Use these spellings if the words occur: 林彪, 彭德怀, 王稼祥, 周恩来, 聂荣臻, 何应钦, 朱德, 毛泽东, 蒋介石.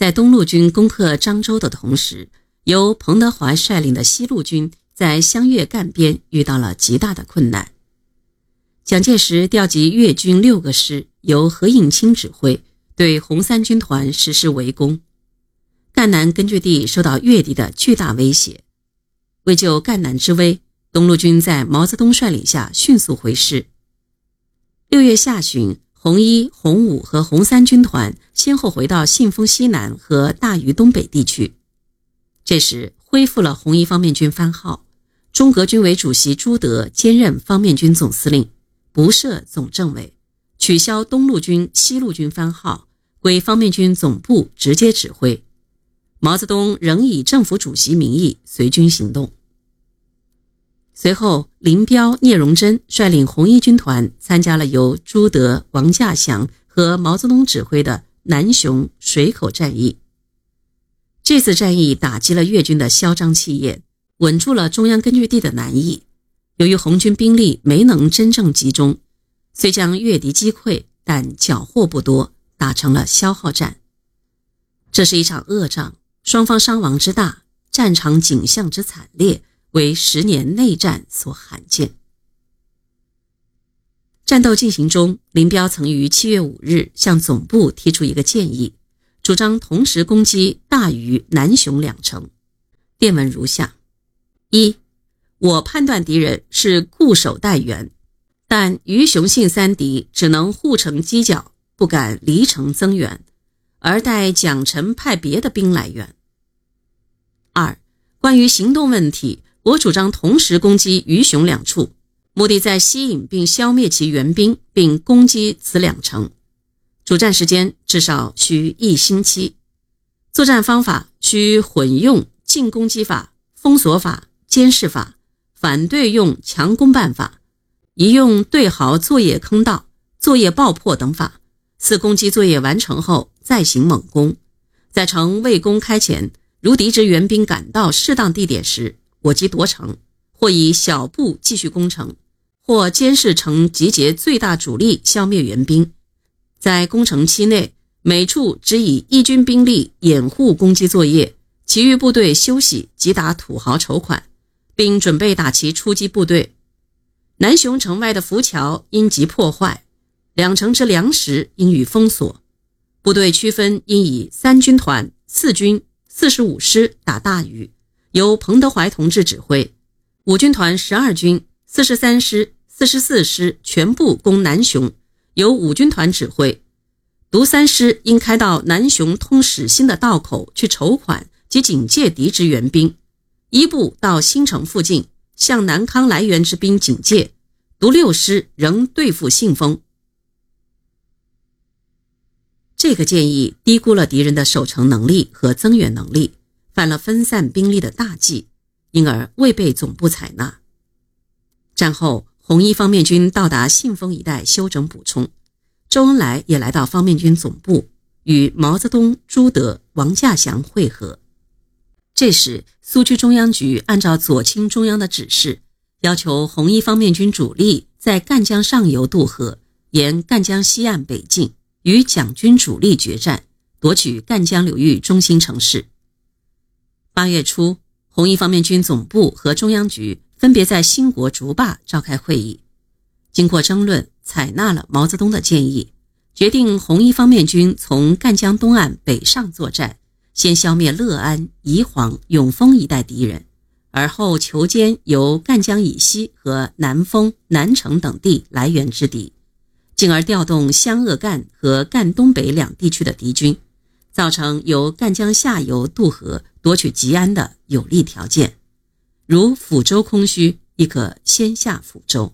在东路军攻克漳州的同时，由彭德怀率领的西路军在湘粤赣边遇到了极大的困难。蒋介石调集粤军6个师，由何应钦指挥，对红三军团实施围攻。赣南根据地受到粤地的巨大威胁。为救赣南之危，东路军在毛泽东率领下迅速回师。6月下旬，红一、红五和红三军团先后回到信丰西南和大余东北地区。这时恢复了红一方面军番号，中革军委主席朱德兼任方面军总司令，不设总政委，取消东路军、西路军番号，归方面军总部直接指挥。毛泽东仍以政府主席名义随军行动。随后，林彪、聂荣臻率领红一军团参加了由朱德、王稼祥和毛泽东指挥的南雄水口战役。这次战役打击了粤军的嚣张气焰，稳住了中央根据地的南翼。由于红军兵力没能真正集中，虽将粤敌击溃，但缴获不多，打成了消耗战。这是一场恶仗，双方伤亡之大，战场景象之惨烈，为10年内战所罕见。战斗进行中，林彪曾于7月5日向总部提出一个建议，主张同时攻击大余、南雄2城。电文如下：1. 我判断敌人是固守待援，但余雄信3敌只能护城犄角，不敢离城增援，而待蒋陈派别的兵来援。 2. 关于行动问题，我主张同时攻击余雄2处，目的在吸引并消灭其援兵，并攻击此2城。主战时间至少需1星期。作战方法需混用进攻击法、封锁法、监视法，反对用强攻办法，一用对壕作业坑道、作业爆破等法，次攻击作业完成后再行猛攻。在城未攻开前，如敌之援兵赶到适当地点时，我即夺城，或以小步继续攻城，或监视城集结最大主力消灭援兵。在攻城期内，每处只以1军兵力掩护攻击作业，其余部队休息及打土豪筹款，并准备打其出击部队。南雄城外的浮桥因即破坏，2城之粮食应予封锁，部队区分应以3军团、4军、45师打大余，由彭德怀同志指挥；5军团、12军、43师、44师全部攻南雄，由5军团指挥。独3师应开到南雄通始兴的道口去筹款及警戒敌之援兵；1部到新城附近向南康来援之兵警戒；独6师仍对付信丰。这个建议低估了敌人的守城能力和增援能力，犯了分散兵力的大忌，因而未被总部采纳。战后，红一方面军到达信丰一带休整补充，周恩来也来到方面军总部，与毛泽东、朱德、王稼祥会合。这时，苏区中央局按照左倾中央的指示，要求红一方面军主力在赣江上游渡河，沿赣江西岸北进，与蒋军主力决战，夺取赣江流域中心城市。8月初，红一方面军总部和中央局分别在兴国竹坝召开会议，经过争论，采纳了毛泽东的建议，决定红一方面军从赣江东岸北上作战，先消灭乐安、宜黄、永丰一带敌人，而后求歼由赣江以西和南丰、南城等地来源之敌，进而调动湘鄂赣和赣东北2地区的敌军，造成由赣江下游渡河夺取吉安的有利条件。如抚州空虚，亦可先下抚州。